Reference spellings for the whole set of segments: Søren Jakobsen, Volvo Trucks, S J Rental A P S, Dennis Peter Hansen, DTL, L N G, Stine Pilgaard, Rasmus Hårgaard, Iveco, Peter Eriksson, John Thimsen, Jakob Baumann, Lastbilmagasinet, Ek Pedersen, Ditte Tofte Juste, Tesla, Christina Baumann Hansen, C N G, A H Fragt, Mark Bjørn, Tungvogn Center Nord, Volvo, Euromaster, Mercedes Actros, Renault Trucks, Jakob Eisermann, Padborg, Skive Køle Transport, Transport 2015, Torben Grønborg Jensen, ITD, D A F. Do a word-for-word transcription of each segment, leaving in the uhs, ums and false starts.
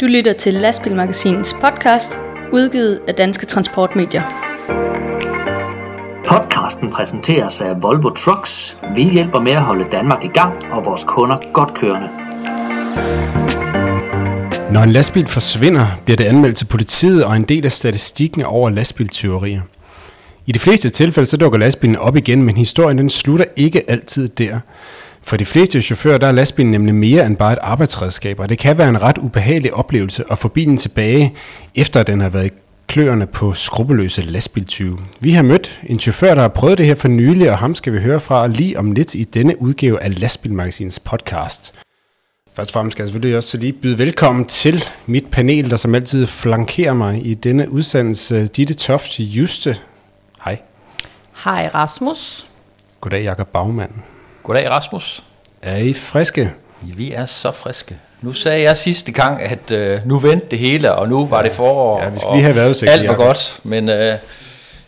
Du lytter til Lastbilmagasinets podcast, udgivet af Danske Transportmedier. Podcasten præsenteres af Volvo Trucks. Vi hjælper med at holde Danmark i gang og vores kunder godt kørende. Når en lastbil forsvinder, bliver det anmeldt til politiet og en del af statistikken over lastbiltyverier. I de fleste tilfælde så dukker lastbilen op igen, men historien den slutter ikke altid der. For de fleste chauffører der er lastbilen nemlig mere end bare et arbejdsredskab, og det kan være en ret ubehagelig oplevelse at få bilen tilbage, efter den har været i kløerne på skrupelløse lastbiltyve. Vi har mødt en chauffør, der har prøvet det her for nylig, og ham skal vi høre fra lige om lidt i denne udgave af Lastbilmagasinets podcast. Først og fremmest skal jeg selvfølgelig også lige byde velkommen til mit panel, der som altid flankerer mig i denne udsendelse, Ditte Tofte Juste. Hej. Hej Rasmus. Goddag Jakob Baumann. Goddag Rasmus. Er I friske? Vi er så friske. Nu sagde jeg sidste gang, at øh, nu vendte det hele, og nu var det forår, ja, vi skal lige have været sikker, alt var Jacob. Godt. Men øh,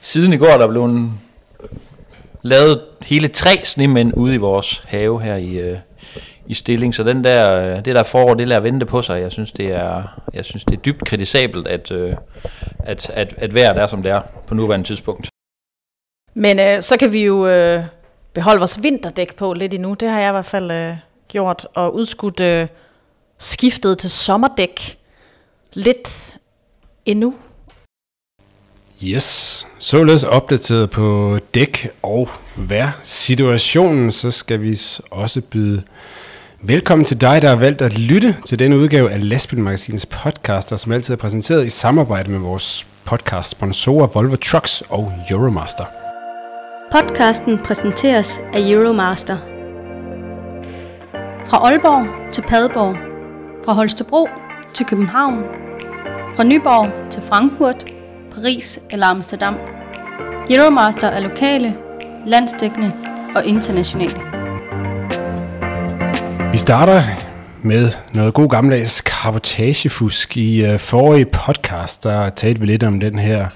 siden i går, der blev en, lavet hele tre snemænd ude i vores have her i, øh, i Stilling. Så den der, øh, det der forår, det lader vente på sig. Jeg synes, det er, jeg synes, det er dybt kritisabelt, at, øh, at, at, at vejret er, som det er på nuværende tidspunkt. Men øh, så kan vi jo øh, beholde vores vinterdæk på lidt endnu. Det har jeg i hvert fald øh, gjort og udskudt... Øh, skiftet til sommerdæk lidt endnu. Yes, således opdateret på dæk og vejrsituationen, så skal vi også byde velkommen til dig, der har valgt at lytte til denne udgave af Lastbilmagasinets podcast, der som altid er præsenteret i samarbejde med vores podcast-sponsorer Volvo Trucks og Euromaster. Podcasten præsenteres af Euromaster. Fra Aalborg til Padborg, fra Holstebro til København, fra Nyborg til Frankfurt, Paris eller Amsterdam. Euromaster er lokale, landsdækkende og internationale. Vi starter med noget god gammeldags cabotagefusk. I forrige podcast, der talte vi lidt om den her,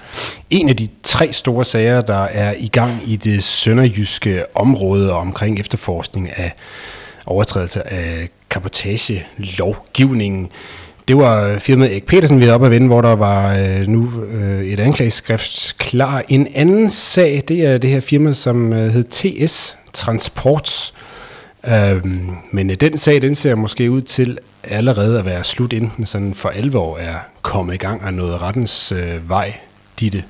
en af de tre store sager, der er i gang i det sønderjyske område omkring efterforskning af overtrædelse af cabotagelovgivningen. Det var firmaet Ek Pedersen, vi havde op at vende, hvor der var øh, nu øh, et anklageskrift klar. En anden sag, det er det her firma, som øh, hed T S Transport. Øhm, men øh, den sag, den ser måske ud til allerede at være slut, inden den sådan for alvor er kommet i gang og nået rettens øh, vej, Ditte.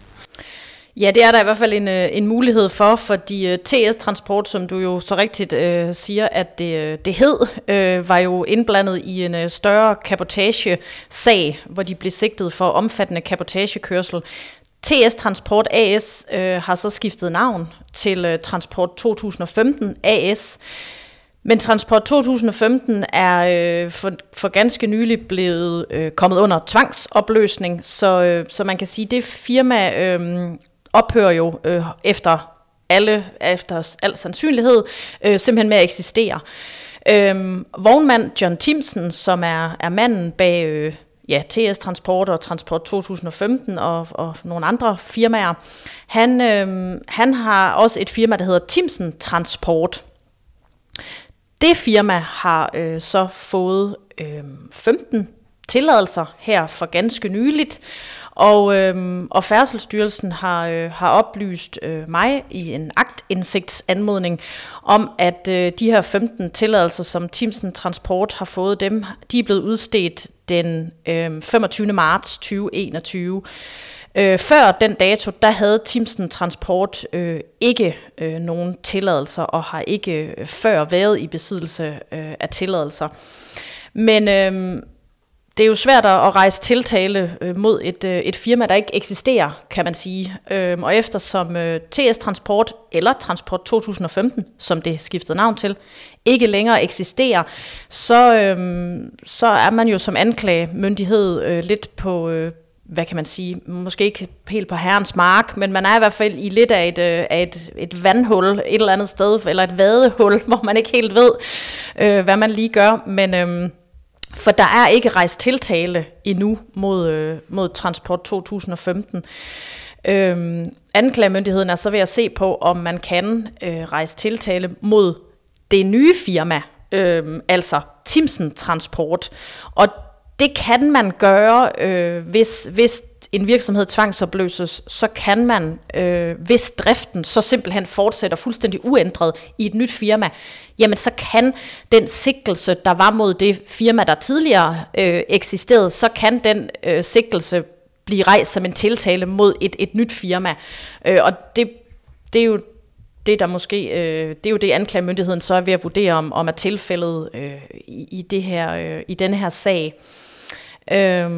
Ja, det er der i hvert fald en, en mulighed for, fordi T S Transport, som du jo så rigtigt øh, siger, at det, det hed, øh, var jo indblandet i en større cabotagesag, hvor de blev sigtet for omfattende cabotagekørsel. T S Transport A S øh, har så skiftet navn til øh, Transport tyve femten A S. Men Transport tyve femten er øh, for, for ganske nylig blevet øh, kommet under tvangsopløsning, så, øh, så man kan sige, at det firma... Øh, ophører jo øh, efter alle, efter al sandsynlighed, øh, simpelthen med at eksistere. Øh, vognmand John Thimsen, som er, er manden bag øh, ja, T S Transport og Transport tyve femten og, og nogle andre firmaer, han, øh, han har også et firma, der hedder Thimsen Transport. Det firma har øh, så fået øh, femten tilladelser her for ganske nyligt, Og, øhm, og Færdselsstyrelsen har, øh, har oplyst øh, mig i en aktindsigtsanmodning om, at øh, de her femten tilladelser, som Thimsen Transport har fået dem, de er blevet udstedt den øh, femogtyvende marts to tusind og enogtyve. Øh, før den dato, der havde Thimsen Transport øh, ikke øh, nogen tilladelser og har ikke før været i besiddelse øh, af tilladelser. Men... Øh, Det er jo svært at rejse tiltale mod et, et firma, der ikke eksisterer, kan man sige. Og eftersom T S Transport eller Transport tyve femten, som det skiftede navn til, ikke længere eksisterer, så, så er man jo som anklagemyndighed lidt på, hvad kan man sige, måske ikke helt på herrens mark, men man er i hvert fald i lidt af et, af et, et vandhul et eller andet sted, eller et vadehul, hvor man ikke helt ved, hvad man lige gør, men... For der er ikke rejst tiltale endnu mod, øh, mod Transport tyve femten. Øhm, anklagemyndigheden er så ved at se på, om man kan øh, rejse tiltale mod det nye firma, øh, altså Thimsen Transport. Og det kan man gøre, øh, hvis, hvis en virksomhed tvangsopløses, så kan man, øh, hvis driften så simpelthen fortsætter fuldstændig uændret i et nyt firma, jamen så kan den sigtelse, der var mod det firma, der tidligere øh, eksisterede, så kan den øh, sigtelse blive rejst som en tiltale mod et, et nyt firma. Øh, og det, det er jo det, der måske, øh, det er jo det, anklagemyndigheden så er ved at vurdere, om, om er tilfældet øh, i, i, det her, øh, i denne her sag. Øh,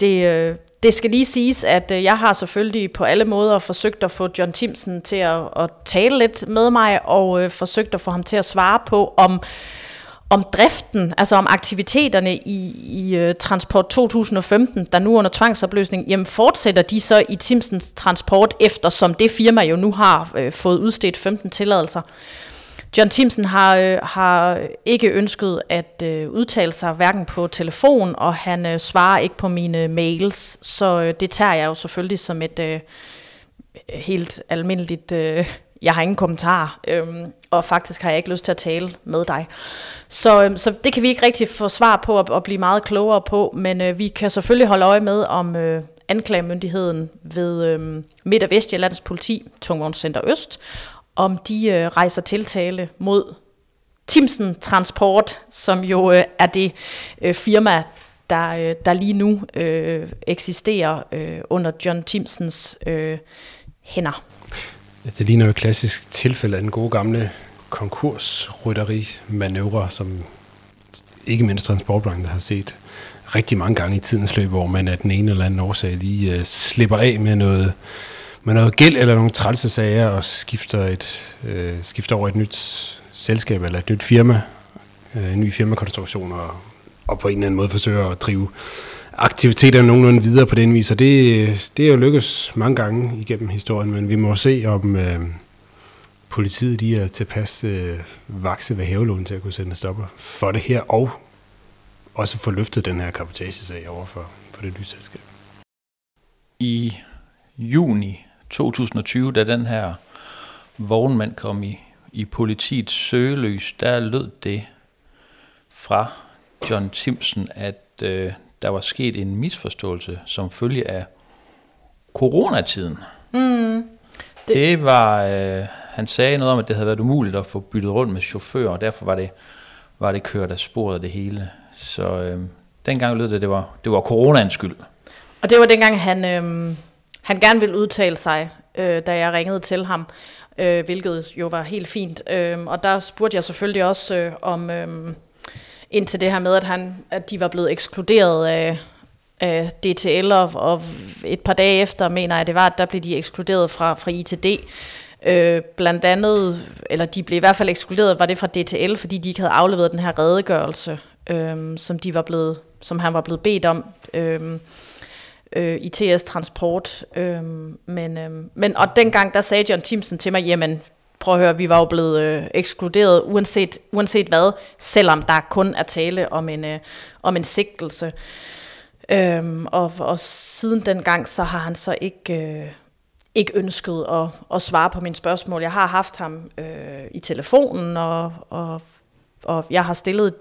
det øh, Det skal lige siges, at jeg har selvfølgelig på alle måder forsøgt at få John Thimsen til at, at tale lidt med mig, og øh, forsøgt at få ham til at svare på, om, om driften, altså om aktiviteterne i, i Transport tyve femten, der nu under tvangsopløsning, jamen fortsætter de så i Thimsen Transport, eftersom det firma jo nu har øh, fået udstedt femten tilladelser. John Thimsen har, øh, har ikke ønsket at øh, udtale sig hverken på telefon, og han øh, svarer ikke på mine mails, så øh, det tager jeg jo selvfølgelig som et øh, helt almindeligt, øh, jeg har ingen kommentarer, øh, og faktisk har jeg ikke lyst til at tale med dig. Så, øh, så det kan vi ikke rigtig få svar på og, og blive meget klogere på, men øh, vi kan selvfølgelig holde øje med, om øh, anklagemyndigheden ved øh, Midt- og Vestjyllands politi, Tungvogn Center Øst, om de øh, rejser tiltale mod Thimsen Transport, som jo øh, er det øh, firma, der, øh, der lige nu øh, eksisterer øh, under John Thimsens øh, hænder. Det ligner jo et klassisk tilfælde af den gode gamle konkursrytteri-manøvre, som ikke mindst transportbranchen har set rigtig mange gange i tidens løb, hvor man af den ene eller anden årsag lige øh, slipper af med noget Men noget gæld eller nogle trælsesager og skifter, et, øh, skifter over et nyt selskab eller et nyt firma, øh, en ny firmakonstruktion og, og på en eller anden måde forsøger at drive aktiviteter nogenlunde videre på den vis. Og det, det er jo lykkes mange gange igennem historien, men vi må se, om øh, politiet de er tilpas øh, vakse ved havelån til at kunne sætte en stopper for det her, og også få løftet den her kabotagesag over for, for det nye selskab. I juni tyve tyve, da den her vognmand kom i, i politiets søgelys, der lød det fra John Thimsen, at øh, der var sket en misforståelse som følge af coronatiden. Mm, det... det var, øh, han sagde noget om, at det havde været umuligt at få byttet rundt med chauffører, og derfor var det, var det kørt af sporet det hele. Så øh, dengang lød det, at det var, det var coronaens skyld. Og det var dengang, han... Øh... Han gerne ville udtale sig, øh, da jeg ringede til ham, øh, hvilket jo var helt fint. Øh, og der spurgte jeg selvfølgelig også øh, om øh, ind til det her med, at, han, at de var blevet ekskluderet af, af D T L, og, og et par dage efter, mener jeg, det var, at der blev de ekskluderet fra, fra I T D. Øh, blandt andet, eller de blev i hvert fald ekskluderet, var det fra D T L, fordi de ikke havde afleveret den her redegørelse, øh, som, de var blevet, som han var blevet bedt om. Øh, i T S Transport, øhm, men, øhm, men og dengang der sagde John Thimsen til mig, jamen prøv at høre, vi var jo blevet øh, ekskluderet uanset, uanset hvad, selvom der kun er tale om en, øh, om en sigtelse, øhm, og, og siden dengang så har han så ikke, øh, ikke ønsket at, at svare på mine spørgsmål. Jeg har haft ham øh, i telefonen, og, og, og jeg har stillet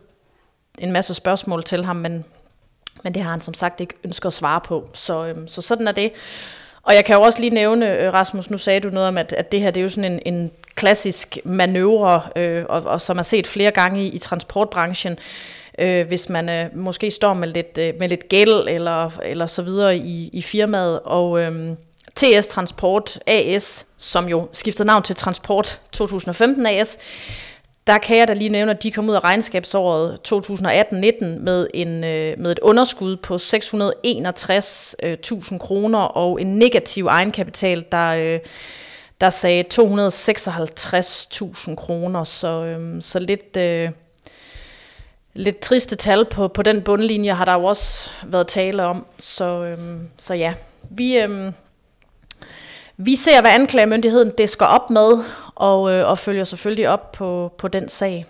en masse spørgsmål til ham, men Men det har han som sagt ikke ønsket at svare på, så, øhm, så sådan er det. Og jeg kan jo også lige nævne, Rasmus, nu sagde du noget om, at, at det her det er jo sådan en, en klassisk manøvre, øh, og, og som er set flere gange i, i transportbranchen. Øh, hvis man øh, måske står med lidt, øh, med lidt gæld eller, eller så videre i, i firmaet. Og øh, T S Transport A S, som jo skiftede navn til Transport tyve femten A S, der kan jeg da lige nævne, at de kom ud af regnskabsåret tyve atten nitten med, med et underskud på seks hundrede og enogtres tusind kroner og en negativ egenkapital, der, der sagde to hundrede og seksoghalvtreds tusind kroner. Så, så lidt, lidt triste tal på, på den bundlinje har der jo også været tale om. Så, så ja, vi, vi ser, hvad anklagemyndigheden disker op med, Og, øh, og følger selvfølgelig op på, på den sag.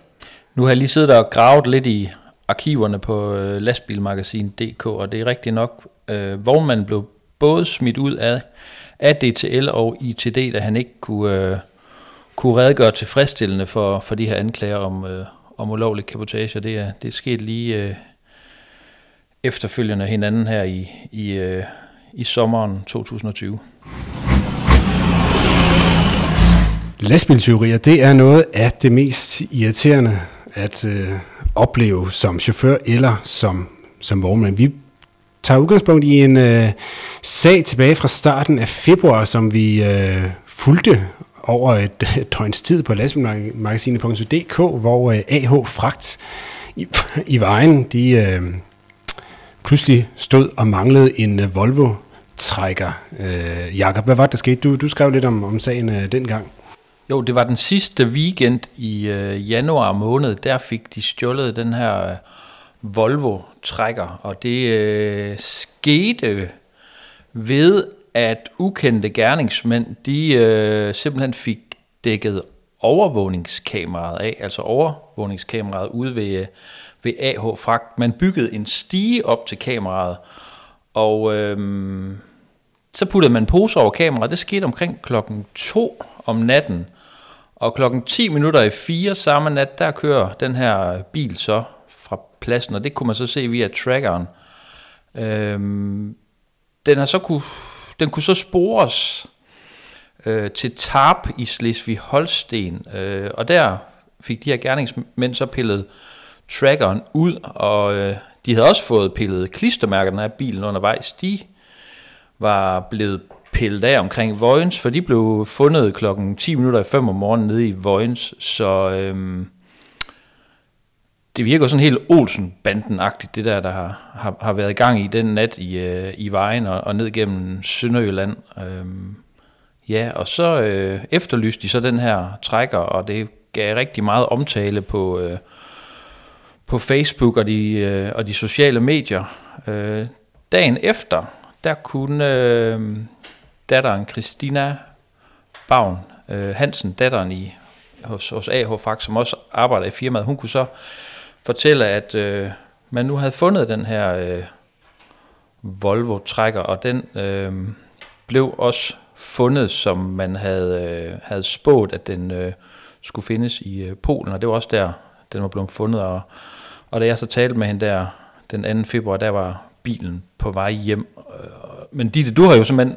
Nu har jeg lige siddet og gravet lidt i arkiverne på øh, lastbilmagasinet punktum d k, og det er rigtigt nok, øh, vognmanden blev både smidt ud af, af D T L og I T D, da han ikke kunne, øh, kunne redegøre tilfredsstillende for, for de her anklager om, øh, om ulovlig kabotage. Det er, det er sket lige øh, efterfølgende hinanden her i, i, øh, i sommeren tyve tyve. Lastbiltyverier, det er noget af det mest irriterende at øh, opleve som chauffør eller som, som vognmand. Vi tager udgangspunkt i en øh, sag tilbage fra starten af februar, som vi øh, fulgte over et øh, døgns tid på lastbilmagasinet punktum d k, hvor øh, A H Fragt i, i vejen, de øh, pludselig stod og manglede en øh, Volvo-trækker. Øh, Jakob, hvad var det, der skete? Du, du skrev lidt om, om sagen øh, dengang. Jo, det var den sidste weekend i øh, januar måned, der fik de stjålet den her øh, Volvo-trækker, og det øh, skete ved, at ukendte gerningsmænd, de øh, simpelthen fik dækket overvågningskameraet af, altså overvågningskameraet ude ved, ved A H Fragt. Man byggede en stige op til kameraet, og øh, så puttede man poser over kameraet. Det skete omkring klokken to om natten, og klokken ti minutter i fire samme nat, der kører den her bil så fra pladsen, og det kunne man så se via trackeren. Øhm, den, har så kunne, den kunne så spores øh, til Tarp i Slesvig-Holsten, øh, og der fik de her gerningsmænd så pillet trackeren ud, og øh, de havde også fået pillet klistermærkerne af bilen undervejs. De var blevet pillet af omkring Vojens, for de blev fundet klokken ti minutter i fem om morgenen nede i Vojens, så øhm, det virker sådan helt Olsen-banden-agtigt, det der, der har, har, har været i gang i den nat i, øh, i vejen og, og ned gennem Sønderjylland. Øhm, ja, og så øh, efterlyste de så den her trækker, og det gav rigtig meget omtale på, øh, på Facebook og de, øh, og de sociale medier. Øh, dagen efter, der kunne... Øh, datteren Christina Baumann øh, Hansen, datteren i, hos, hos A H Fragt, som også arbejder i firmaet, hun kunne så fortælle, at øh, man nu havde fundet den her øh, Volvo-trækker, og den øh, blev også fundet, som man havde, øh, havde spået, at den øh, skulle findes i øh, Polen, og det var også der, den var blevet fundet, og, og da jeg så talte med hende der den anden februar, der var bilen på vej hjem. Men Ditte, du har jo simpelthen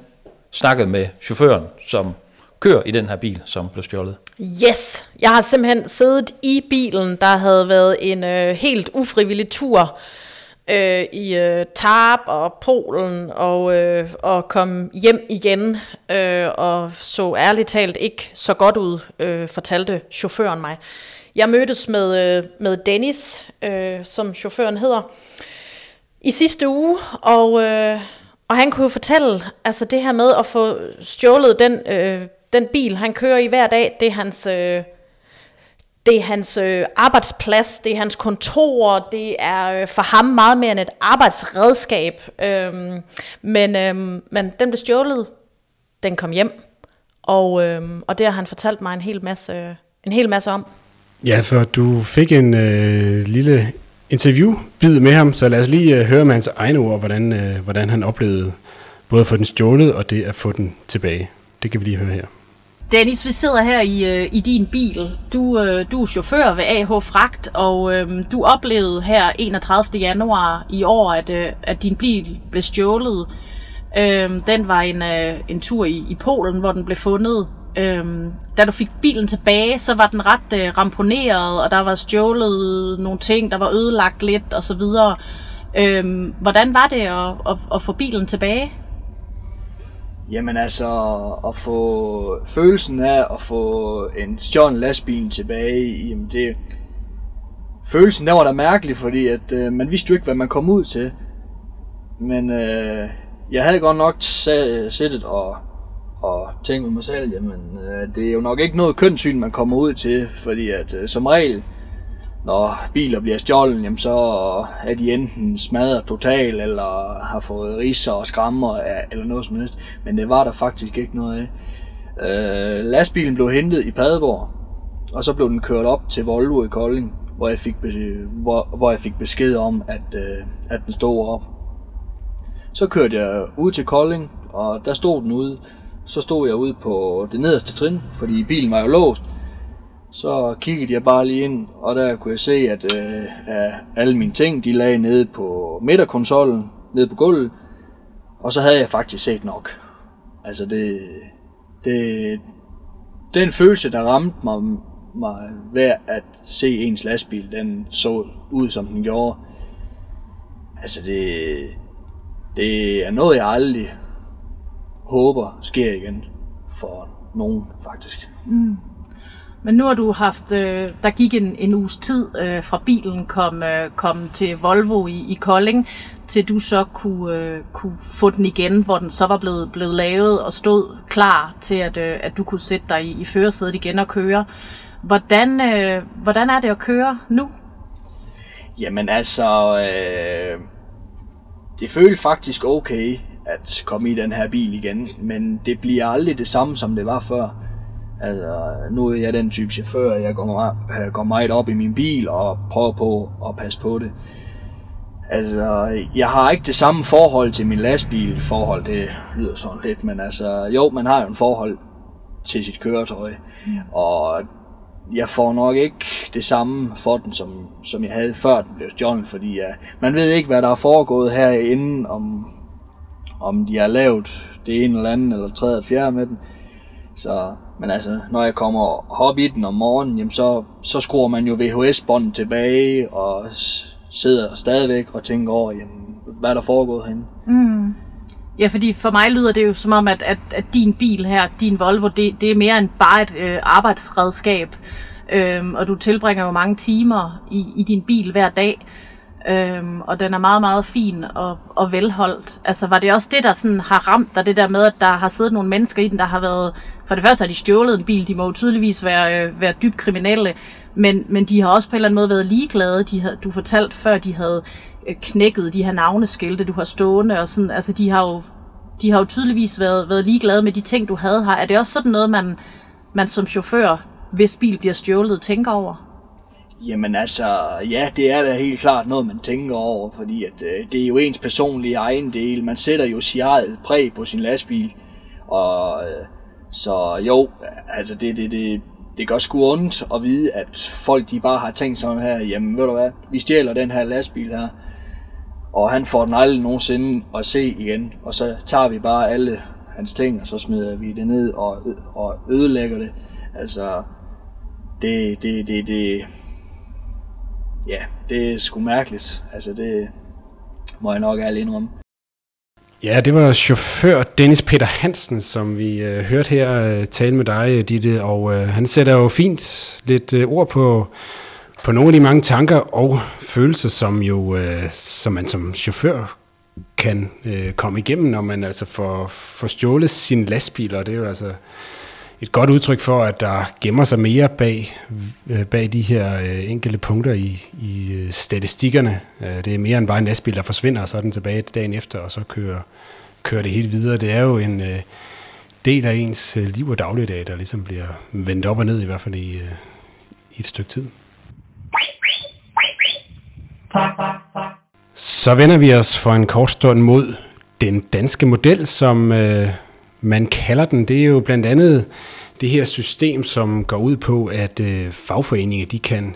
snakket med chaufføren, som kører i den her bil, som blev stjålet. Yes, jeg har simpelthen siddet i bilen, der havde været en øh, helt ufrivillig tur øh, i øh, Tarp og Polen, og, øh, og kom hjem igen, øh, og så ærligt talt ikke så godt ud, øh, fortalte chaufføren mig. Jeg mødtes med, øh, med Dennis, øh, som chaufføren hedder, i sidste uge, og... Øh, Og han kunne jo fortælle, altså det her med at få stjålet den, øh, den bil, han kører i hver dag, det er hans, øh, det er hans øh, arbejdsplads, det er hans kontor, det er øh, for ham meget mere end et arbejdsredskab. Øhm, men, øhm, men den blev stjålet, den kom hjem, og, øhm, og det har han fortalt mig en hel masse, en hel masse om. Ja, for du fik en øh, lille... interviewbid med ham, så lad os lige høre med hans egne ord, hvordan, øh, hvordan han oplevede både at få den stjålet og det at få den tilbage. Det kan vi lige høre her. Dennis, vi sidder her i, øh, i din bil. Du, øh, du er chauffør ved A H Fragt, og øh, du oplevede her enogtredivte januar i år, at, øh, at din bil blev stjålet. Øh, den var en, øh, en tur i, i Polen, hvor den blev fundet. Øhm, da du fik bilen tilbage, så var den ret øh, ramponeret, og der var stjålet nogle ting, der var ødelagt lidt og så videre. Øhm, hvordan var det at, at, at få bilen tilbage? Jamen altså, at få følelsen af at få en stjålet lastbil tilbage, jamen det, følelsen der var da mærkelig, fordi at, øh, man vidste jo ikke, hvad man kom ud til. Men øh, jeg havde godt nok siddet og og tænke med mig selv, jamen øh, det er jo nok ikke noget kønssyn, man kommer ud til, fordi at øh, som regel, når biler bliver stjålet, jamen så er de enten smadret total, eller har fået ridser og skrammer, eller noget som helst, men det var der faktisk ikke noget af. Øh, lastbilen blev hentet i Padborg, og så blev den kørt op til Volvo i Kolding, hvor jeg fik, be- hvor, hvor jeg fik besked om, at, øh, at den stod op. Så kørte jeg ud til Kolding, og der stod den ude. Så stod jeg ude på det nederste trin, fordi bilen var jo låst. Så kiggede jeg bare lige ind, og der kunne jeg se, at øh, alle mine ting, de lagde nede på midterkonsollen, nede på gulvet. Og så havde jeg faktisk set nok. Altså det, det den følelse, der ramte mig, mig ved at se ens lastbil, den så ud, som den gjorde. Altså det, det er noget, jeg aldrig håber sker igen for nogen faktisk. Mm. Men nu har du haft, øh, der gik en, en uges tid øh, fra bilen kom, øh, kom til Volvo i, i Kolding, til du så kunne, øh, kunne få den igen, hvor den så var blevet, blevet lavet og stod klar til, at, øh, at du kunne sætte dig i, i førersædet igen og køre. Hvordan, øh, hvordan er det at køre nu? Jamen altså, øh, det føles faktisk okay at komme i den her bil igen, men det bliver aldrig det samme, som det var før. Altså, nu er jeg den type chauffør, jeg går meget, går meget op i min bil og prøver på at passe på det. Altså, jeg har ikke det samme forhold til min lastbil. Forhold, det lyder sådan lidt, men altså, jo, man har jo en forhold til sit køretøj. Mm. Og jeg får nok ikke det samme for den, som, som jeg havde før den blev stjålet, fordi jeg, man ved ikke, hvad der er foregået herinde, om, om de har lavet det ene eller andet, eller tredje eller fjerde med den. Så, men altså, når jeg kommer op i den om morgenen, jamen så, så skruer man jo V H S-bånden tilbage og sidder stadigvæk og tænker over, jamen, hvad der foregår herinde. Mm. Ja, fordi for mig lyder det jo som om, at, at, at din bil her, din Volvo, det, det er mere end bare et øh, arbejdsredskab. Øhm, og du tilbringer jo mange timer i, i din bil hver dag. Øhm, og den er meget, meget fin og, og velholdt. Altså, var det også det, der sådan har ramt dig, det der med, at der har siddet nogle mennesker i den, der har været... For det første har de stjålet en bil, de må jo tydeligvis være, øh, være dybt kriminelle, men, men de har også på en eller anden måde været ligeglade. De havde, du fortalte før, de havde knækket de her navneskilte, du har stående, og sådan, altså de har jo, de har jo tydeligvis været, været ligeglade med de ting, du havde her. Er det også sådan noget, man, man som chauffør, hvis bil bliver stjålet, tænker over? Jamen altså, ja, det er da helt klart noget, man tænker over, fordi at, øh, det er jo ens personlige ejendel. Man sætter jo sit eget præg på sin lastbil, og... Øh, Så jo, altså det, det, det, det gør sgu ondt at vide, at folk de bare har tænkt sådan her, jamen ved du hvad, vi stjæler den her lastbil her, og han får den aldrig nogensinde at se igen, og så tager vi bare alle hans ting, og så smider vi det ned og, og ødelægger det. Altså, det, det, det, det, ja, det er sgu mærkeligt, altså det må jeg nok ærligt indrømme. Ja, det var chauffør Dennis Peter Hansen, som vi øh, hørte her øh, tale med dig, Ditte, og øh, han sætter jo fint lidt øh, ord på, på nogle af de mange tanker og følelser, som jo øh, som man som chauffør kan øh, komme igennem, når man altså får, får stjålet sin lastbil, og det er jo altså et godt udtryk for, at der gemmer sig mere bag, øh, bag de her øh, enkelte punkter i, i øh, statistikkerne. Øh, det er mere end bare en lastbil, der forsvinder, og så er den tilbage dagen efter, og så kører, kører det helt videre. Det er jo en øh, del af ens øh, liv og dagligdag, der ligesom bliver vendt op og ned, i hvert fald i, øh, i et stykke tid. Så vender vi os for en kort stund mod den danske model, som... Øh, man kalder den, det er jo blandt andet det her system, som går ud på, at øh, fagforeninger de kan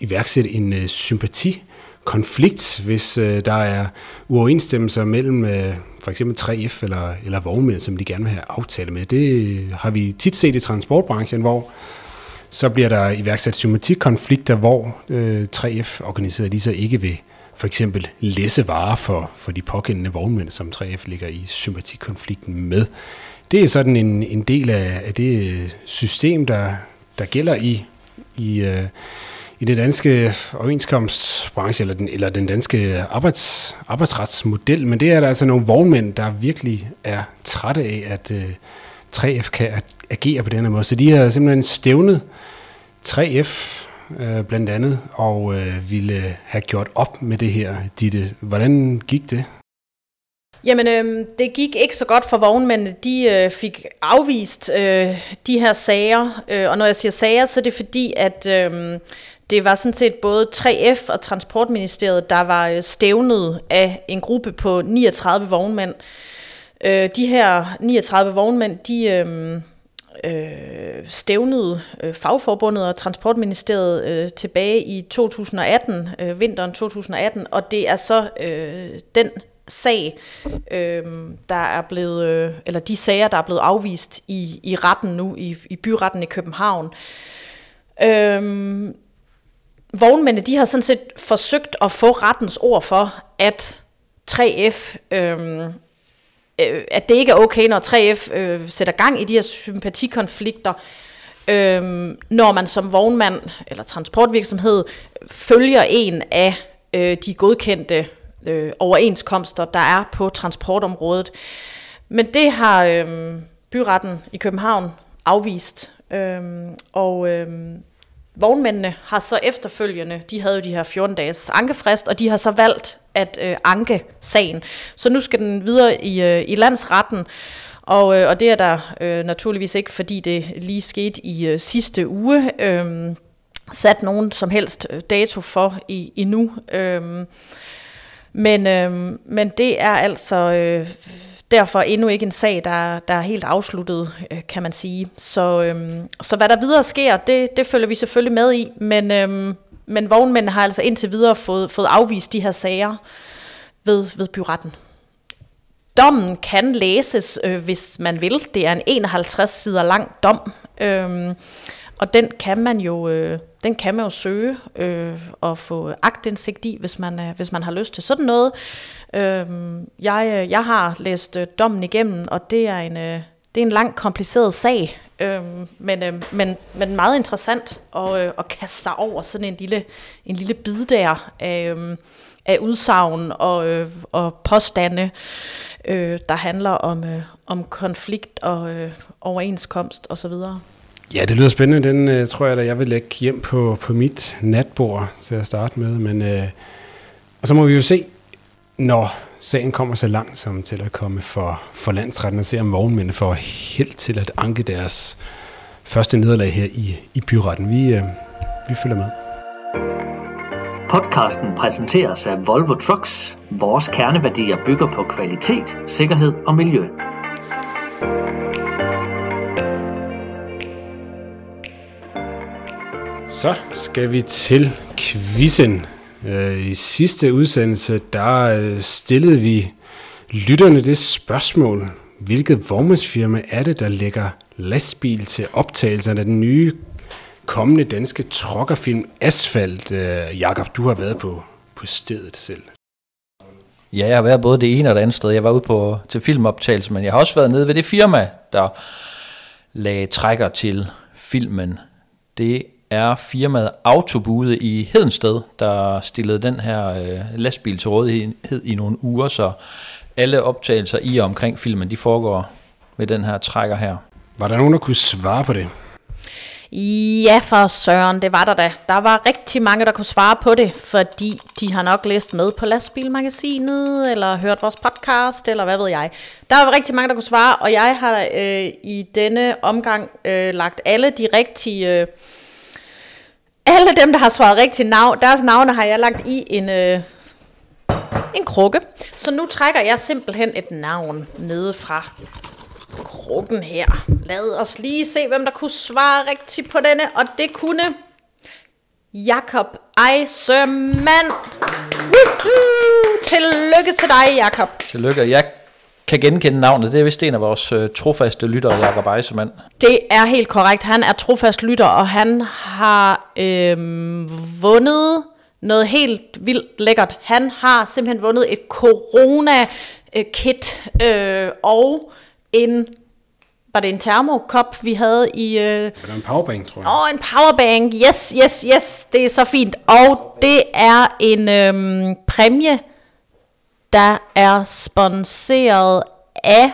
iværksætte en øh, sympatikonflikt, hvis øh, der er uoverensstemmelser mellem øh, for eksempel tre F eller, eller vognmænd, som de gerne vil have aftale med. Det har vi tit set i transportbranchen, hvor så bliver der iværksat sympatikonflikter, hvor øh, tre F organiserer de så ikke vil for eksempel læse varer for, for de pågældende vognmænd, som tre F ligger i sympatikonflikten med. Det er sådan en, en del af, af det system, der, der gælder i, i, i den danske overenskomstbranche, eller den, eller den danske arbejds, arbejdsretsmodel. Men det er der altså nogle vognmænd, der virkelig er trætte af, at tre F kan agere på den her måde. Så de har simpelthen stævnet tre F, blandt andet, og øh, ville have gjort op med det her, Ditte. Hvordan gik det? Jamen, øh, det gik ikke så godt for vognmændene. De øh, fik afvist øh, de her sager, øh, og når jeg siger sager, så er det fordi, at øh, det var sådan set både tre F og Transportministeriet, der var stævnet af en gruppe på niogtredive vognmænd. Øh, de her niogtredive vognmænd, de... Øh, øh, stævnede øh, fagforbundet og Transportministeriet øh, tilbage i to tusind og atten, øh, vinteren to tusind og atten, og det er så øh, den sag, øh, der er blevet, øh, eller de sager, der er blevet afvist i, i retten nu, i, i byretten i København. Øh, vognmændene, de har sådan set forsøgt at få rettens ord for, at tre F... Øh, at det ikke er okay, når tre F øh, sætter gang i de her sympatikonflikter, øh, når man som vognmand eller transportvirksomhed følger en af øh, de godkendte øh, overenskomster, der er på transportområdet. Men det har øh, byretten i København afvist, øh, og øh, vognmændene har så efterfølgende, de havde jo de her fjorten dages ankefrist, og de har så valgt at øh, anke sagen. Så nu skal den videre i, øh, i landsretten, og, øh, og det er der øh, naturligvis ikke, fordi det lige skete i øh, sidste uge, øh, sat nogen som helst dato for i, endnu. Øh, men, øh, men det er altså øh, derfor endnu ikke en sag, der, der er helt afsluttet, øh, kan man sige. Så, øh, så hvad der videre sker, det, det følger vi selvfølgelig med i, men... Øh, Men vognmændene har altså indtil videre fået, fået afvist de her sager ved, ved byretten. Dommen kan læses, øh, hvis man vil. Det er en enoghalvtreds sider lang dom, øhm, og den kan man jo, øh, den kan man jo søge øh, og få aktindsigt i, hvis man, øh, hvis man har lyst til sådan noget. Øhm, jeg, jeg har læst øh, dommen igennem, og det er en, øh, det er en lang, kompliceret sag. Øhm, men, øhm, men, men meget interessant at, øh, at kaste sig over sådan en lille, en lille bid der af, øhm, af udsagn og, øh, og påstande, øh, der handler om, øh, om konflikt og øh, overenskomst osv. Ja, det lyder spændende. Den øh, tror jeg, da jeg vil lægge hjem på, på mit natbord til at starte med. Men, øh, og så må vi jo se, når sagen kommer så langt som til at komme for, for landsretten og se, om vognmændene får held til at anke deres første nederlag her i, i byretten. Vi, øh, vi følger med. Podcasten præsenteres af Volvo Trucks. Vores kerneværdier bygger på kvalitet, sikkerhed og miljø. Så skal vi til quizzen. I sidste udsendelse, der stillede vi lytterne det spørgsmål, hvilket vognmandsfirma er det, der lægger lastbil til optagelserne af den nye kommende danske truckerfilm Asfalt. Jakob, du har været på, på stedet selv. Ja, jeg har været både det ene og det andet sted. Jeg var ude på, til filmoptagelse, men jeg har også været nede ved det firma, der lagde trækker til filmen. Det er firmaet Autobude i Hedensted, der stillede den her øh, lastbil til rådighed i nogle uger, så alle optagelser i og omkring filmen, de foregår med den her trækker her. Var der nogen, der kunne svare på det? Ja, for søren, det var der da. Der var rigtig mange, der kunne svare på det, fordi de har nok læst med på Lastbilmagasinet, eller hørt vores podcast, eller hvad ved jeg. Der var rigtig mange, der kunne svare, og jeg har øh, i denne omgang øh, lagt alle de rigtige... Øh, Alle dem, der har svaret rigtigt navn, deres navne har jeg lagt i en, øh, en krukke. Så nu trækker jeg simpelthen et navn nede fra krukken her. Lad os lige se, hvem der kunne svare rigtigt på denne. Og det kunne Jakob Eisermann. Tillykke til dig, Jakob. Tillykke. Jeg kan genkende navnet. Det er vist en af vores øh, trofaste lyttere, Jakob Eisermann. Det er helt korrekt. Han er trofast lytter, og han har øh, vundet noget helt vildt lækkert. Han har simpelthen vundet et corona-kit øh, og en... Var det en termokop, vi havde i... Øh, var det en powerbank, tror jeg? Åh, en powerbank. Yes, yes, yes. Det er så fint. Og det er en øh, præmie, der er sponsoreret af...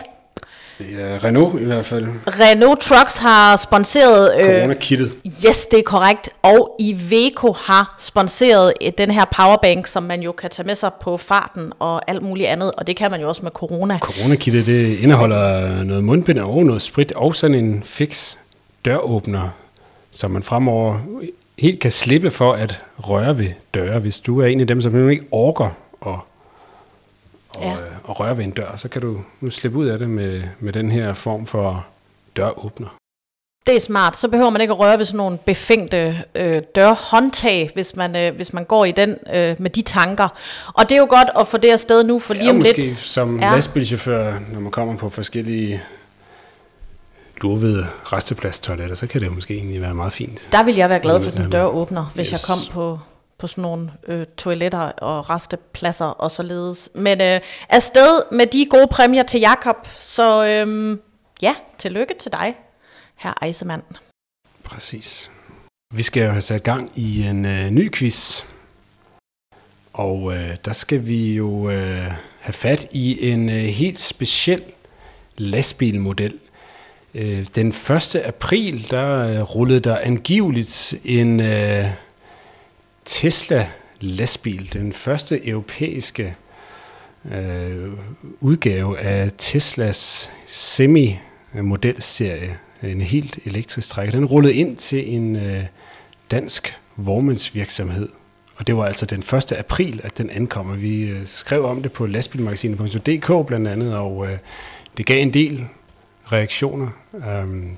Det er Renault i hvert fald. Renault Trucks har sponsoreret... Corona-kittet. Øh, yes, det er korrekt. Og Iveco har sponsoreret den her powerbank, som man jo kan tage med sig på farten og alt muligt andet. Og det kan man jo også med corona. Corona-kittet, det indeholder noget mundbind og noget sprit og sådan en fix døråbner, som man fremover helt kan slippe for at røre ved døre. Hvis du er en af dem, som ikke orker at... Og, ja. øh, og røre ved en dør, så kan du nu slippe ud af det med, med den her form for døråbner. Det er smart. Så behøver man ikke at røre ved sådan nogle befængte øh, dørhåndtag, hvis man, øh, hvis man går i den øh, med de tanker. Og det er jo godt at få det afsted nu, for lige om lidt... Ja, måske som ja. lastbilchauffør, når man kommer på forskellige lurvede restepladstoiletter, så kan det jo måske egentlig være meget fint. Der vil jeg være glad for sådan en døråbner, hvis yes. jeg kom på... på sådan nogle øh, toiletter og restepladser og således. Men øh, afsted med de gode præmier til Jakob, så øh, ja, tillykke til dig, herr Eisermann. Præcis. Vi skal jo have sat gang i en øh, ny quiz, og øh, der skal vi jo øh, have fat i en øh, helt speciel lastbilmodel. Øh, den første april, der øh, rullede der angiveligt en... Øh, Tesla-lastbil, den første europæiske øh, udgave af Teslas semi-modelserie, en helt elektrisk trækker, den rullede ind til en øh, dansk vognmandsvirksomhed. Og det var altså den første april, at den ankom. Vi øh, skrev om det på lastbilmagasinet punktum d k blandt andet, og øh, det gav en del reaktioner. Um,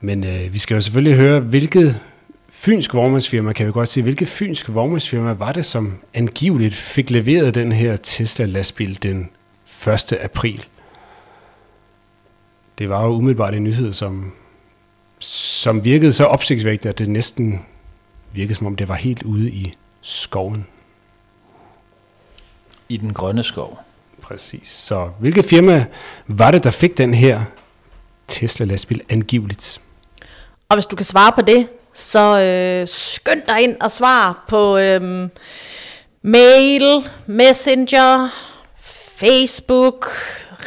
men øh, vi skal jo selvfølgelig høre, hvilket Fynsk vognmandsfirma, kan vi godt sige. Hvilket fynsk vognmandsfirma var det, som angiveligt fik leveret den her Tesla-lastbil den første april? Det var jo umiddelbart en nyhed, som, som virkede så opsigtsvækkende, at det næsten virkede, som om det var helt ude i skoven. I den grønne skov. Præcis. Så hvilket firma var det, der fik den her Tesla-lastbil angiveligt? Og hvis du kan svare på det, så øh, skynd dig ind og svar på øh, mail, messenger, Facebook,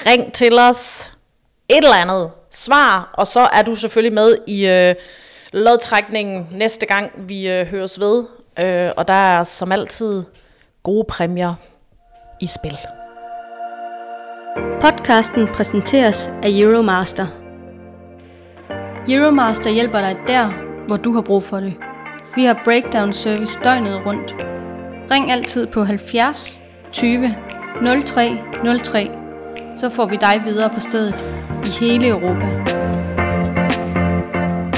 ring til os, et eller andet svar, og så er du selvfølgelig med i øh, lodtrækningen næste gang, vi øh, høres ved, øh, og der er som altid gode præmier i spil. Podcasten præsenteres af Euromaster. Euromaster hjælper dig der, hvor du har brug for det. Vi har breakdown service døgnet rundt. Ring altid på halvfjerds tyve nul tre nul tre, så får vi dig videre på stedet i hele Europa.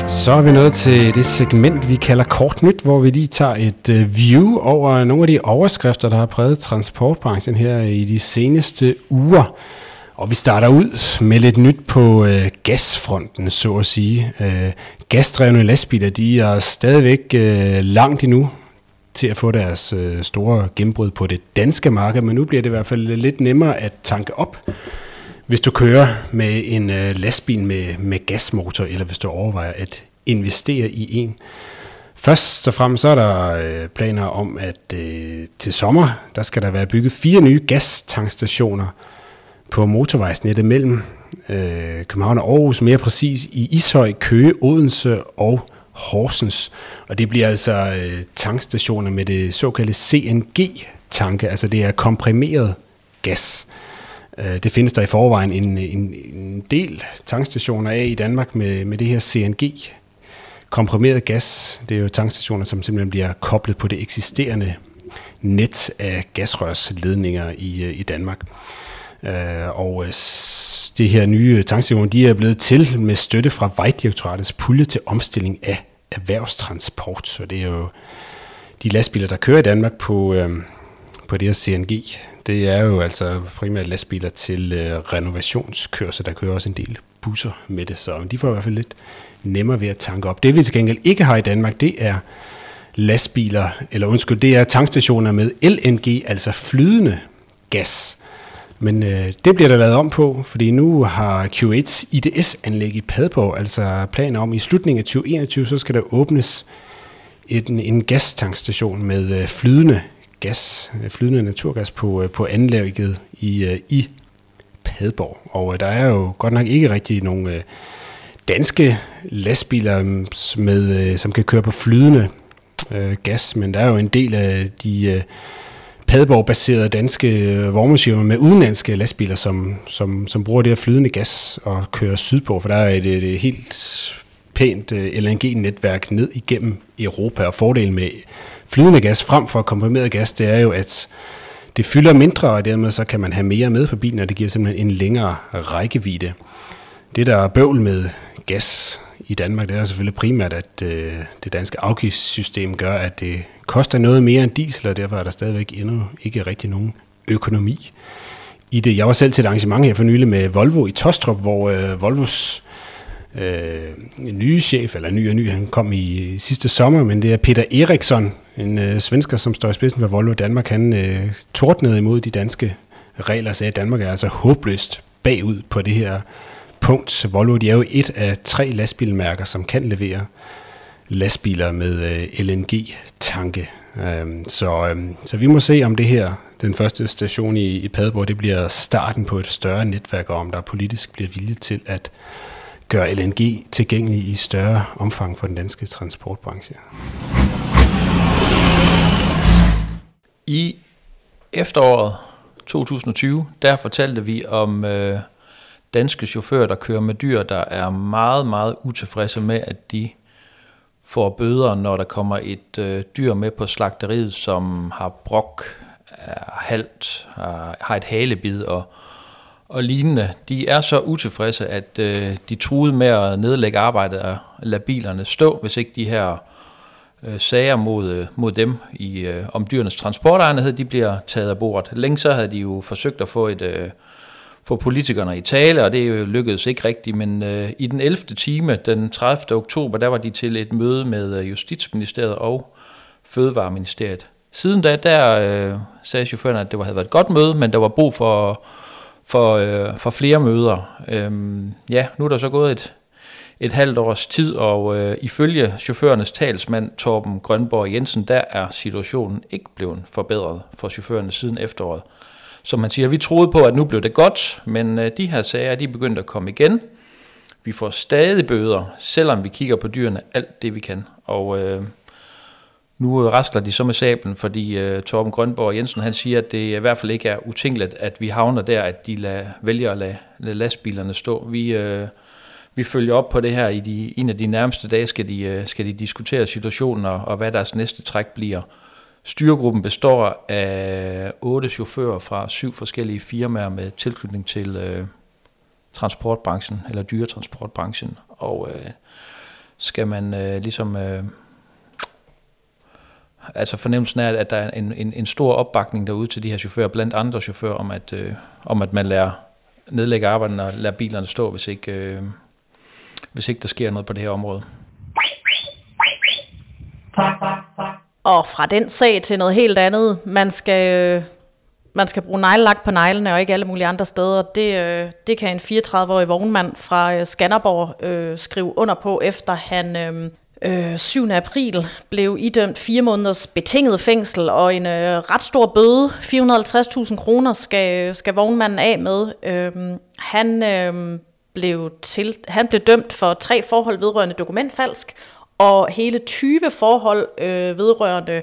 Så er vi nået til det segment, vi kalder Kort Nyt, hvor vi lige tager et view over nogle af de overskrifter, der har præget transportbranchen her i de seneste uger. Og vi starter ud med lidt nyt på øh, gasfronten, så at sige. Øh, gasdrevne lastbiler, de er stadigvæk øh, langt endnu til at få deres øh, store gennembrud på det danske marked, men nu bliver det i hvert fald lidt nemmere at tanke op, hvis du kører med en øh, lastbil med, med gasmotor, eller hvis du overvejer at investere i en. Først og fremmest så er der øh, planer om, at øh, til sommer, der skal der være bygget fire nye gastankstationer på motorvejsnettet mellem øh, København og Aarhus, mere præcis i Ishøj, Køge, Odense og Horsens. Og det bliver altså øh, tankstationer med det såkaldte C N G-tanke, altså det er komprimeret gas. Øh, det findes der i forvejen en, en, en del tankstationer af i Danmark med, med det her C N G, komprimeret gas. Det er jo tankstationer, som simpelthen bliver koblet på det eksisterende net af gasrørsledninger i, i Danmark. Uh, og uh, det her nye tankstationer, de er blevet til med støtte fra Vejdirektoratets pulje til omstilling af erhvervstransport. Så det er jo de lastbiler, der kører i Danmark på, uh, på det her C N G. Det er jo altså primært lastbiler til uh, renovationskørsel, der kører også en del busser med det. Så de får i hvert fald lidt nemmere ved at tanke op. Det vi til gengæld ikke har i Danmark, det er lastbiler, eller undskyld, det er tankstationer med L N G, altså flydende gas. Men øh, det bliver der lavet om på, fordi nu har Q otte I D S-anlæg i Padborg altså planer om, i slutningen af tyve enogtyve, så skal der åbnes et, en, en gastankstation med øh, flydende gas, øh, flydende naturgas på, øh, på anlægget i, øh, i Padborg. Og øh, der er jo godt nok ikke rigtig nogen øh, danske lastbiler, med, øh, som kan køre på flydende øh, gas, men der er jo en del af de... Øh, Padborg-baserede danske vognmandsfirmaer med udenlandske lastbiler, som, som, som bruger det her flydende gas og kører sydpå, for der er et, et helt pænt L N G-netværk ned igennem Europa. Og fordelen med flydende gas frem for komprimeret gas, det er jo, at det fylder mindre, og dermed så kan man have mere med på bilen, og det giver simpelthen en længere rækkevidde. Det der bøvl med gas i Danmark, det er selvfølgelig primært, at øh, det danske afgiftssystem gør, at det koster noget mere end diesel, og derfor er der stadigvæk endnu ikke rigtig nogen økonomi i det. Jeg var selv til et arrangement her for nylig med Volvo i Tostrup, hvor øh, Volvos øh, nye chef, eller ny og ny, han kom i sidste sommer, men det er Peter Eriksson, en øh, svensker, som står i spidsen for Volvo Danmark. Han øh, tordnede imod de danske regler og sagde, at Danmark er altså håbløst bagud på det her punkt. Volvo, de er jo et af tre lastbilmærker, som kan levere lastbiler med L N G-tanke. Så, så vi må se, om det her, den første station i, i Padborg, det bliver starten på et større netværk, og om der politisk bliver vilje til at gøre L N G tilgængelig i større omfang for den danske transportbranche. I efteråret tyve tyve, der fortalte vi om øh, danske chauffører, der kører med dyr, der er meget, meget utilfredse med, at de får bøder, når der kommer et øh, dyr med på slagteriet, som har brok, er halt, har, har et halebid og, og lignende. De er så utilfredse, at øh, de truede med at nedlægge arbejdet og lade bilerne stå, hvis ikke de her øh, sager mod, mod dem i, øh, om dyrenes transportegnethed, de bliver taget af bordet. Længe så havde de jo forsøgt at få et... Øh, for politikerne i tale, og det lykkedes ikke rigtigt, men øh, i den ellevte time, den tredivte oktober, der var de til et møde med Justitsministeriet og Fødevareministeriet. Siden da, der øh, sagde chaufførerne, at det havde været et godt møde, men der var brug for, for, øh, for flere møder. Øhm, ja, nu er der så gået et, et halvt års tid, og øh, ifølge chaufførernes talsmand Torben Grønborg Jensen, der er situationen ikke blevet forbedret for chaufførerne siden efteråret. Som man siger, vi troede på, at nu blev det godt, men de her sager, de er begyndt at komme igen. Vi får stadig bøder, selvom vi kigger på dyrene alt det, vi kan. Og øh, nu rasler de så med sablen, fordi øh, Torben Grønborg Jensen, han siger, at det i hvert fald ikke er utænkeligt, at vi havner der, at de lader, vælger at lade, lade lastbilerne stå. Vi, øh, vi følger op på det her. I de, en af de nærmeste dage skal de, skal de diskutere situationen og, og hvad deres næste træk bliver. Styregruppen består af otte chauffører fra syv forskellige firmaer med tilknytning til øh, transportbranchen, eller dyretransportbranchen. Og øh, skal man øh, ligesom... Øh, altså fornemmelsen er, at der er en, en, en stor opbakning derude til de her chauffører, blandt andre chauffører, om at, øh, om at man lærer nedlægge arbejden og lader bilerne stå, hvis ikke, øh, hvis ikke der sker noget på det her område. Og fra den sag til noget helt andet, man skal, øh, man skal bruge neglelak på neglene og ikke alle mulige andre steder. Det, øh, det kan en fireogtredive-årig vognmand fra øh, Skanderborg øh, skrive under på, efter han øh, øh, syvende april blev idømt fire måneders betinget fængsel og en øh, ret stor bøde. fire hundrede og halvtreds tusind kroner skal, skal vognmanden af med. Øh, han, øh, blev til, han blev dømt for tre forhold vedrørende dokumentfalsk, og hele tyve forhold øh, vedrørende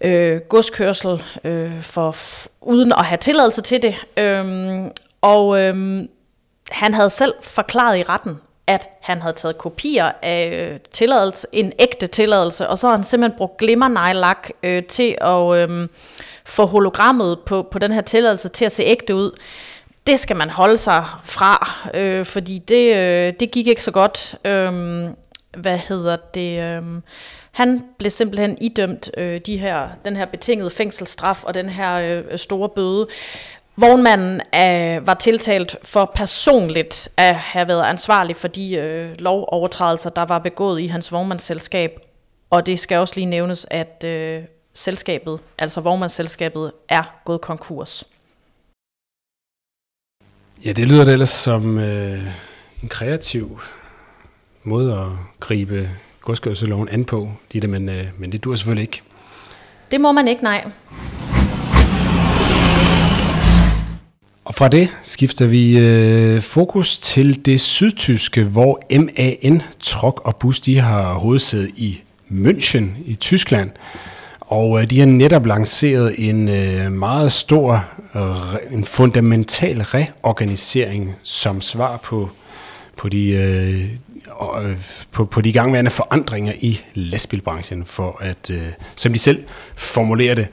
øh, godskørsel øh, for f- uden at have tilladelse til det. Øhm, og øhm, han havde selv forklaret i retten, at han havde taget kopier af tilladelse, en ægte tilladelse, og så havde han simpelthen brugt glimmerneglelak øh, til at øh, få hologrammet på, på den her tilladelse til at se ægte ud. Det skal man holde sig fra, øh, fordi det, øh, det gik ikke så godt. Øh, Hvad hedder det? Han blev simpelthen idømt de her, den her betingede fængselsstraf og den her store bøde. Vognmanden var tiltalt for personligt at have været ansvarlig for de lovovertrædelser, der var begået i hans vognmandsselskab. Og det skal også lige nævnes, at selskabet, altså vognmandsselskabet, er gået konkurs. Ja, det lyder det ellers som øh, en kreativ måde at gribe godskørselsloven an på, Ditte, men, men det dur selvfølgelig ikke. Det må man ikke, nej. Og fra det skifter vi øh, fokus til det sydtyske, hvor M A N, Truck og Bus, de har hovedsæde i München i Tyskland. Og øh, de har netop lanceret en øh, meget stor, øh, en fundamental reorganisering som svar på, på de... Øh, Og på, på de gangværende forandringer i lastbilbranchen, for at, øh, som de selv formulerer det.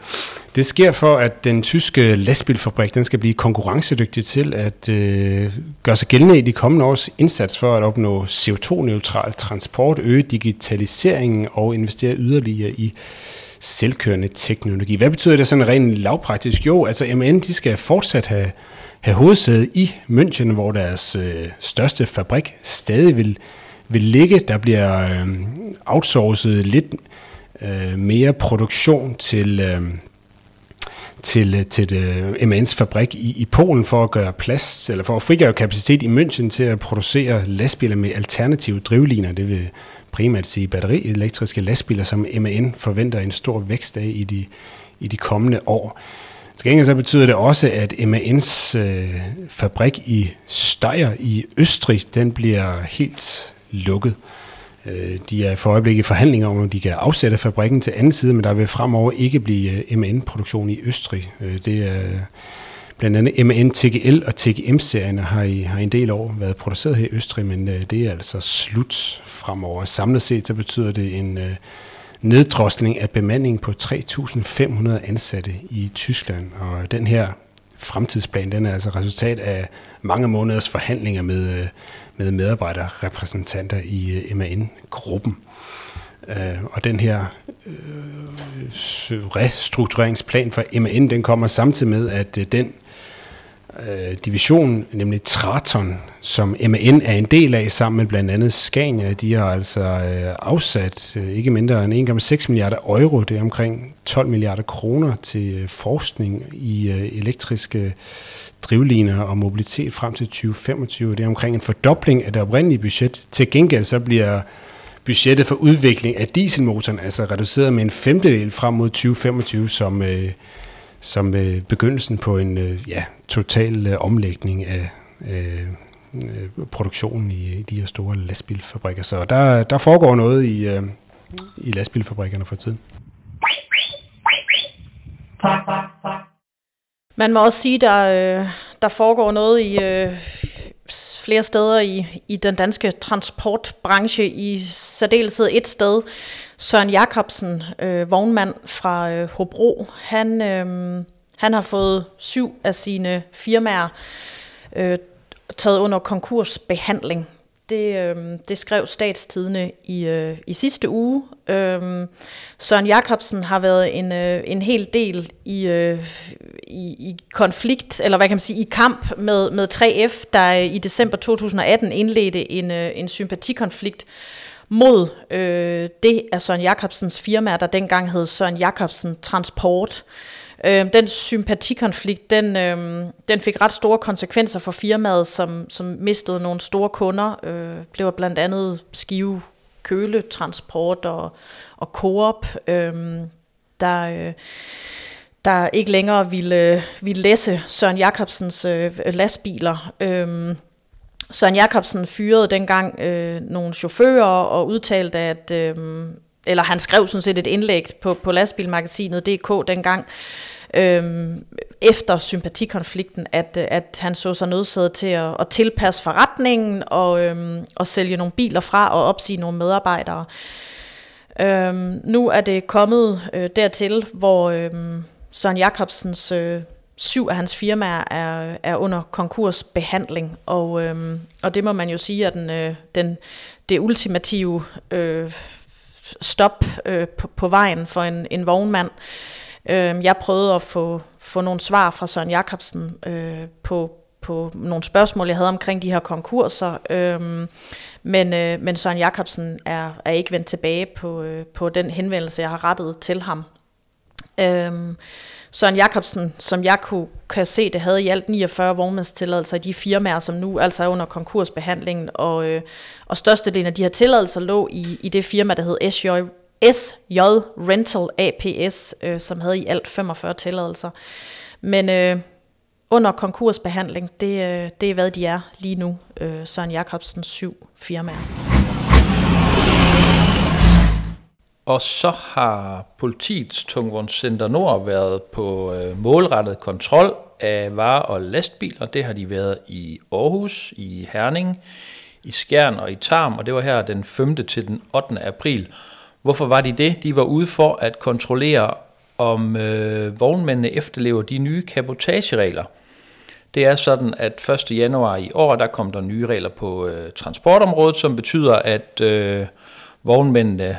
Det sker for, at den tyske lastbilfabrik den skal blive konkurrencedygtig til at øh, gøre sig gældende i de kommende års indsats for at opnå C O to neutral transport, øge digitaliseringen og investere yderligere i selvkørende teknologi. Hvad betyder det sådan rent lavpraktisk? Jo, altså M A N de skal fortsat have, have hovedsæde i München, hvor deres øh, største fabrik stadig vil, vil ligge. Der bliver øh, outsourcet lidt øh, mere produktion til... Øh, til, til M A N's fabrik i, i Polen for at gøre plads, eller for at frigøre kapacitet i München til at producere lastbiler med alternative drivliner. Det vil primært sige batterielektriske lastbiler, som M A N forventer en stor vækst af i de, i de kommende år. Til gengæld så betyder det også, at M A N's øh, fabrik i Steyr i Østrig, den bliver helt lukket. De er for øjeblikket i forhandlinger om, om de kan afsætte fabrikken til anden side, men der vil fremover ikke blive M A N-produktion i Østrig. Det er blandt andet M A N T G L og T G M-serierne har i har en del år været produceret her i Østrig, men det er altså slut fremover. Samlet set så betyder det en neddrosling af bemanding på tre tusind fem hundrede ansatte i Tyskland, og den her fremtidsplan den er altså resultat af mange måneders forhandlinger med med medarbejderrepræsentanter i M A N-gruppen. Og den her øh, restruktureringsplan for M A N, den kommer samtidig med, at den øh, division, nemlig Traton, som M A N er en del af, sammen med blandt andet Scania, de har altså øh, afsat øh, ikke mindre end en komma seks milliarder euro, det er omkring tolv milliarder kroner til forskning i øh, elektriske drivliner og mobilitet frem til tyve femogtyve. Det er omkring en fordobling af det oprindelige budget. Til gengæld så bliver budgettet for udvikling af dieselmotoren altså reduceret med en femtedel frem mod tyve femogtyve som, øh, som øh, begyndelsen på en øh, ja, total øh, omlægning af øh, produktionen i, i de her store lastbilfabrikker. Så der, der foregår noget i, øh, i lastbilfabrikkerne for tiden. Man må også sige, at der, der foregår noget i øh, flere steder i, i den danske transportbranche, i særdeleshed et sted. Søren Jakobsen, øh, vognmand fra øh, Hobro, han, øh, han har fået syv af sine firmaer øh, taget under konkursbehandling. Det, øh, det skrev Statstidende i, øh, i sidste uge. Øh, Søren Jakobsen har været en, øh, en hel del i, øh, i, i konflikt, eller hvad kan man sige, i kamp med, med tre F, der i december to tusind atten indledte en, øh, en sympatikonflikt mod øh, det af Søren Jakobsens firma, der dengang hed Søren Jakobsen Transport. Den sympatikonflikt, den, øh, den fik ret store konsekvenser for firmaet, som, som mistede nogle store kunder. Øh, det var blandt andet Skive Køle Transport og, og Coop, øh, der, øh, der ikke længere ville, ville læsse Søren Jakobsens øh, lastbiler. Øh, Søren Jakobsen fyrede dengang øh, nogle chauffører og udtalte, at... Øh, eller han skrev sådan set et indlæg på, på Lastbilmagasinet punktum d k dengang, øhm, efter sympatikonflikten, at, at han så sig nødsaget til at, at tilpasse forretningen og, øhm, og sælge nogle biler fra og opsige nogle medarbejdere. Øhm, nu er det kommet øh, dertil, hvor øhm, Søren Jakobsens øh, syv af hans firmaer er, er under konkursbehandling, og, øhm, og det må man jo sige er den, øh, den, det ultimative... Øh, stop øh, på, på vejen for en, en vognmand. Øh, jeg prøvede at få, få nogle svar fra Søren Jakobsen øh, på, på nogle spørgsmål, jeg havde omkring de her konkurser, øh, men, øh, men Søren Jakobsen er, er ikke vendt tilbage på, øh, på den henvendelse, jeg har rettet til ham. Øh, Søren Jakobsen, som jeg kunne, kan se, det havde i alt niogfyrre vognmandstilladelser i de firmaer, som nu altså er under konkursbehandlingen, og, øh, og størstedelen af de her tilladelser lå i, i det firma, der hed S J, S J Rental A P S, øh, som havde i alt femogfyrre tilladelser. Men øh, under konkursbehandling, det, øh, det er hvad de er lige nu, øh, Søren Jakobsens syv firmaer. Og så har politiets Tungvogn Center Nord været på øh, målrettet kontrol af varer og lastbiler. Det har de været i Aarhus, i Herning, i Skjern og i Tarm, og det var her den femte til den ottende april. Hvorfor var de det? De var ude for at kontrollere, om øh, vognmændene efterlever de nye kabotageregler. Det er sådan, at første januar i år, der kom der nye regler på øh, transportområdet, som betyder, at øh, vognmændene,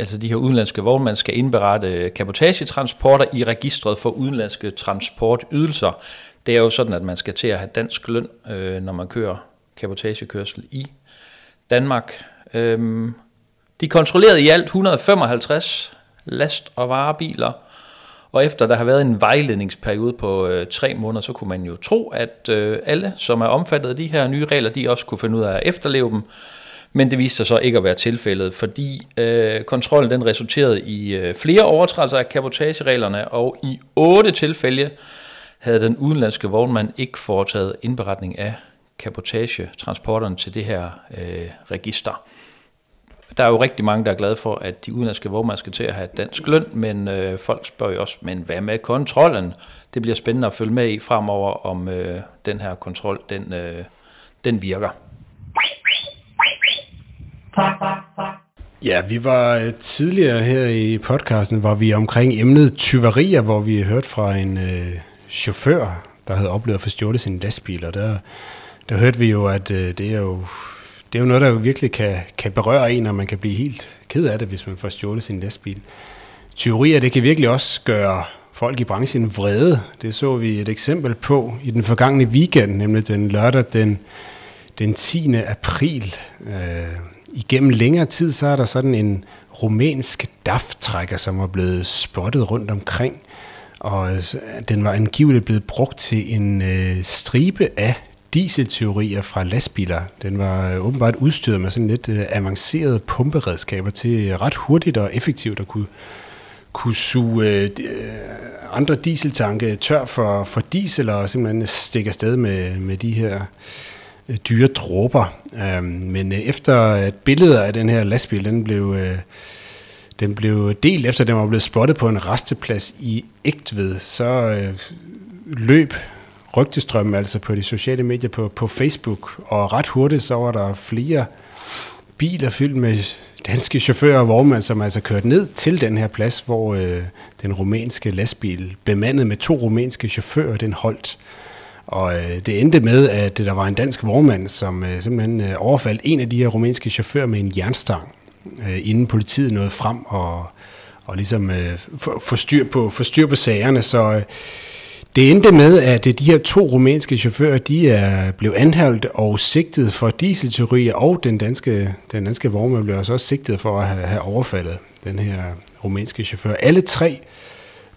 altså de her udenlandske vognmænd, skal indberette kabotagetransporter i registret for udenlandske transportydelser. Det er jo sådan, at man skal til at have dansk løn, øh, når man kører cabotagekørsel i Danmark. Øhm, de kontrollerede i alt et hundrede og femoghalvtreds last- og varebiler, og efter der har været en vejledningsperiode på øh, tre måneder, så kunne man jo tro, at øh, alle, som er omfattet af de her nye regler, de også kunne finde ud af at efterleve dem. Men det viste sig så ikke at være tilfældet, fordi øh, kontrollen den resulterede i øh, flere overtrædelser af kabotagereglerne, og i otte tilfælde havde den udenlandske vognmand ikke foretaget indberetning af kabotagetransporterne til det her øh, register. Der er jo rigtig mange, der er glade for, at de udenlandske vognmænd skal til at have dansk løn, men øh, folk spørger jo også, men hvad med kontrollen? Det bliver spændende at følge med i fremover, om øh, den her kontrol den, øh, den virker. Ja, vi var tidligere her i podcasten, hvor vi omkring emnet tyverier, hvor vi hørte fra en øh, chauffør, der havde oplevet at få stjålet sin lastbil, og der, der hørte vi jo, at øh, det er jo... Det er jo noget, der virkelig kan, kan berøre en, og man kan blive helt ked af det, hvis man får stjålet sin lastbil. Tyverier, det kan virkelig også gøre folk i branchen vrede. Det så vi et eksempel på i den forgangne weekend, nemlig den lørdag den, den tiende april. Øh, igennem længere tid, så er der sådan en rumænsk D A F-trækker, som er blevet spottet rundt omkring. Og den var angiveligt blevet brugt til en øh, stribe af dieseltyverier fra lastbiler. Den var åbenbart udstyret med sådan lidt avancerede pumperedskaber til ret hurtigt og effektivt at kunne, kunne suge andre dieseltanke tør for, for diesel og simpelthen stikke afsted med, med de her dyre dråber. Men efter at billeder af den her lastbil, den blev... Den blev delt efter, den var blevet spottet på en rasteplads i Egtved, så løb rygtestrømmen altså på de sociale medier på, på Facebook, og ret hurtigt så var der flere biler fyldt med danske chauffører og vognmænd, som altså kørte ned til den her plads, hvor øh, den rumænske lastbil, bemandet med to rumænske chauffører, den holdt. Og øh, det endte med, at der var en dansk vognmand, som øh, simpelthen øh, overfaldt en af de her rumænske chauffører med en jernstang, øh, inden politiet nåede frem og, og ligesom øh, få styr på, få styr på sagerne, så... Øh, Det endte med, at de her to rumænske chauffører, de er blevet anholdt og sigtet for dieseltyverier, og den danske, den danske vognmand blev også sigtet for at have overfaldet den her rumænske chauffør. Alle tre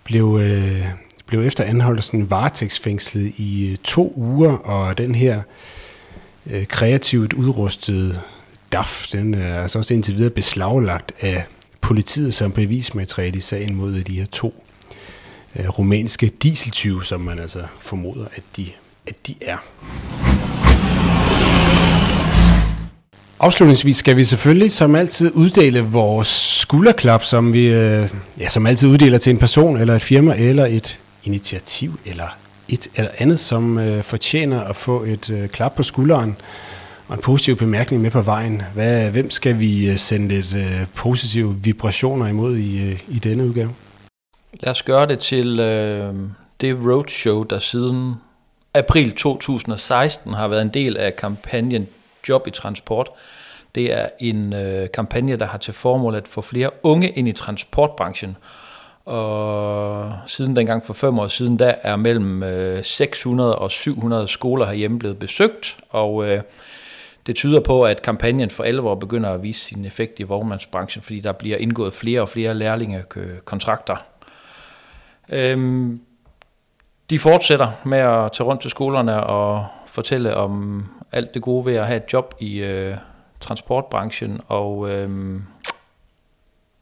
blev, øh, blev efter anholdelsen varetægtsfængslet i to uger, og den her øh, kreativt udrustede D A F, den er altså også indtil videre beslaglagt af politiet som bevismateriale i sagen mod de her to rumænske dieseltyve, som man altså formoder, at de, at de er. Afslutningsvis skal vi selvfølgelig som altid uddele vores skulderklap, som vi ja, som altid uddeler til en person, eller et firma, eller et initiativ, eller et eller andet, som uh, fortjener at få et uh, klap på skulderen, og en positiv bemærkning med på vejen. Hvad, hvem skal vi sende lidt uh, positive vibrationer imod i, uh, i denne udgave? Lad os gøre det til øh, det roadshow, der siden april to tusind og seksten har været en del af kampagnen Job i Transport. Det er en øh, kampagne, der har til formål at få flere unge ind i transportbranchen. Og siden dengang for fem år siden, der er mellem øh, seks hundrede og syv hundrede skoler herhjemme blevet besøgt. Og øh, det tyder på, at kampagnen for alvor begynder at vise sin effekt i vognmandsbranchen, fordi der bliver indgået flere og flere lærlingekontrakter. Øhm, de fortsætter med at tage rundt til skolerne og fortælle om alt det gode ved at have et job i øh, transportbranchen, og øhm,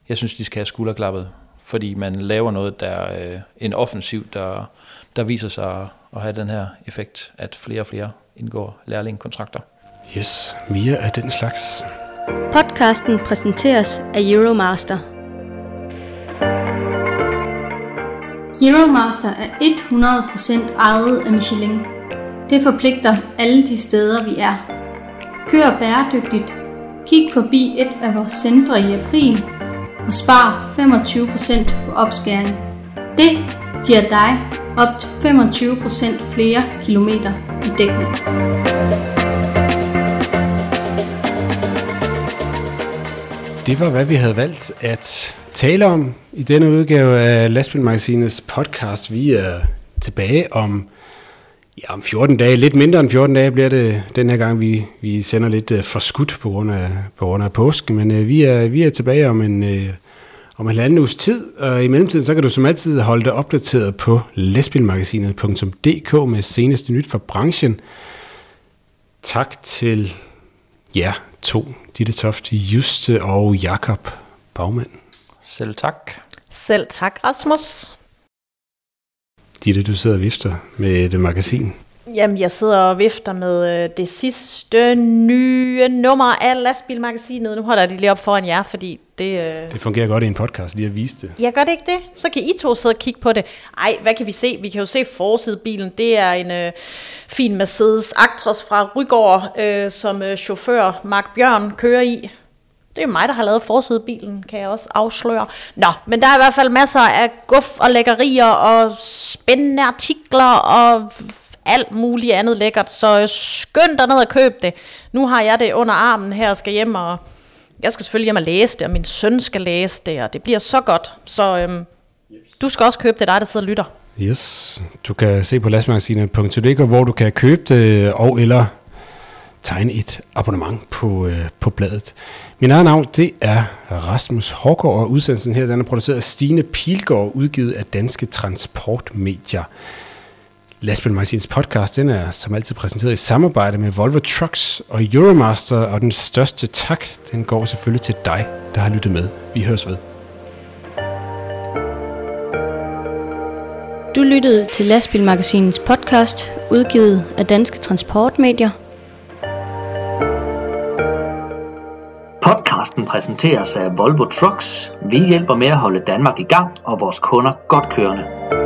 jeg synes, de skal have skulderklappet, fordi man laver noget, der øh, en offensiv, der, der viser sig at have den her effekt, at flere og flere indgår lærlingekontrakter. Yes, mere af den slags. Podcasten præsenteres af Euromaster. Euromaster er hundrede procent ejet af Michelin. Det forpligter alle de steder, vi er. Kør bæredygtigt, kig forbi et af vores centre i april og spar femogtyve procent på opskæring. Det giver dig op til femogtyve procent flere kilometer i dækning. Det var, hvad vi havde valgt at tale om i denne udgave af Lastbilmagasinets podcast. Vi er tilbage om, ja, om fjorten dage. Lidt mindre end fjorten dage bliver det den her gang. Vi, vi sender lidt uh, forskudt på grund af, på grund af påsken, men uh, vi, er, vi er tilbage om en, uh, om en halvanden uges tid. Og i mellemtiden så kan du som altid holde dig opdateret på lastbilmagasinet punktum d k med seneste nyt fra branchen. Tak til jer to, Ditte Tofte Juste og Jakob Baumann. Selv tak. Selv tak, Rasmus. Ditte, du sidder og vifter med det magasin. Jamen, jeg sidder og vifter med det sidste nye nummer af Lastbilmagasinet. Nu holder de lige op foran jer, fordi det... Øh... Det fungerer godt i en podcast, lige at vise det. Ja, gør det ikke det? Så kan I to sidde og kigge på det. Ej, hvad kan vi se? Vi kan jo se forsidebilen. Det er en øh, fin Mercedes Actros fra Rygård, øh, som øh, chauffør Mark Bjørn kører i. Det er mig, der har lavet forsidebilen, kan jeg også afsløre. Nå, men der er i hvert fald masser af guf og lækkerier og spændende artikler og alt muligt andet lækkert. Så skynd dig ned og køb det. Nu har jeg det under armen her og skal hjem, og jeg skal selvfølgelig hjem og læse det, og min søn skal læse det, og det bliver så godt. Så øhm, du skal også købe det, dig der sidder og lytter. Yes, du kan se på lastbilmagasinet punktum d k, hvor du kan købe det og eller... tegne et abonnement på, øh, på bladet. Min eget navn, det er Rasmus Hårgaard, og udsendelsen her, den er produceret af Stine Pilgaard, udgivet af Danske Transportmedier. Lastbilmagasinets podcast, den er som altid præsenteret i samarbejde med Volvo Trucks og Euromaster, og den største tak, den går selvfølgelig til dig, der har lyttet med. Vi høres ved. Du lyttede til Lastbilmagasinets podcast, udgivet af Danske Transportmedier. Podcasten præsenteres af Volvo Trucks. Vi hjælper med at holde Danmark i gang og vores kunder godt kørende.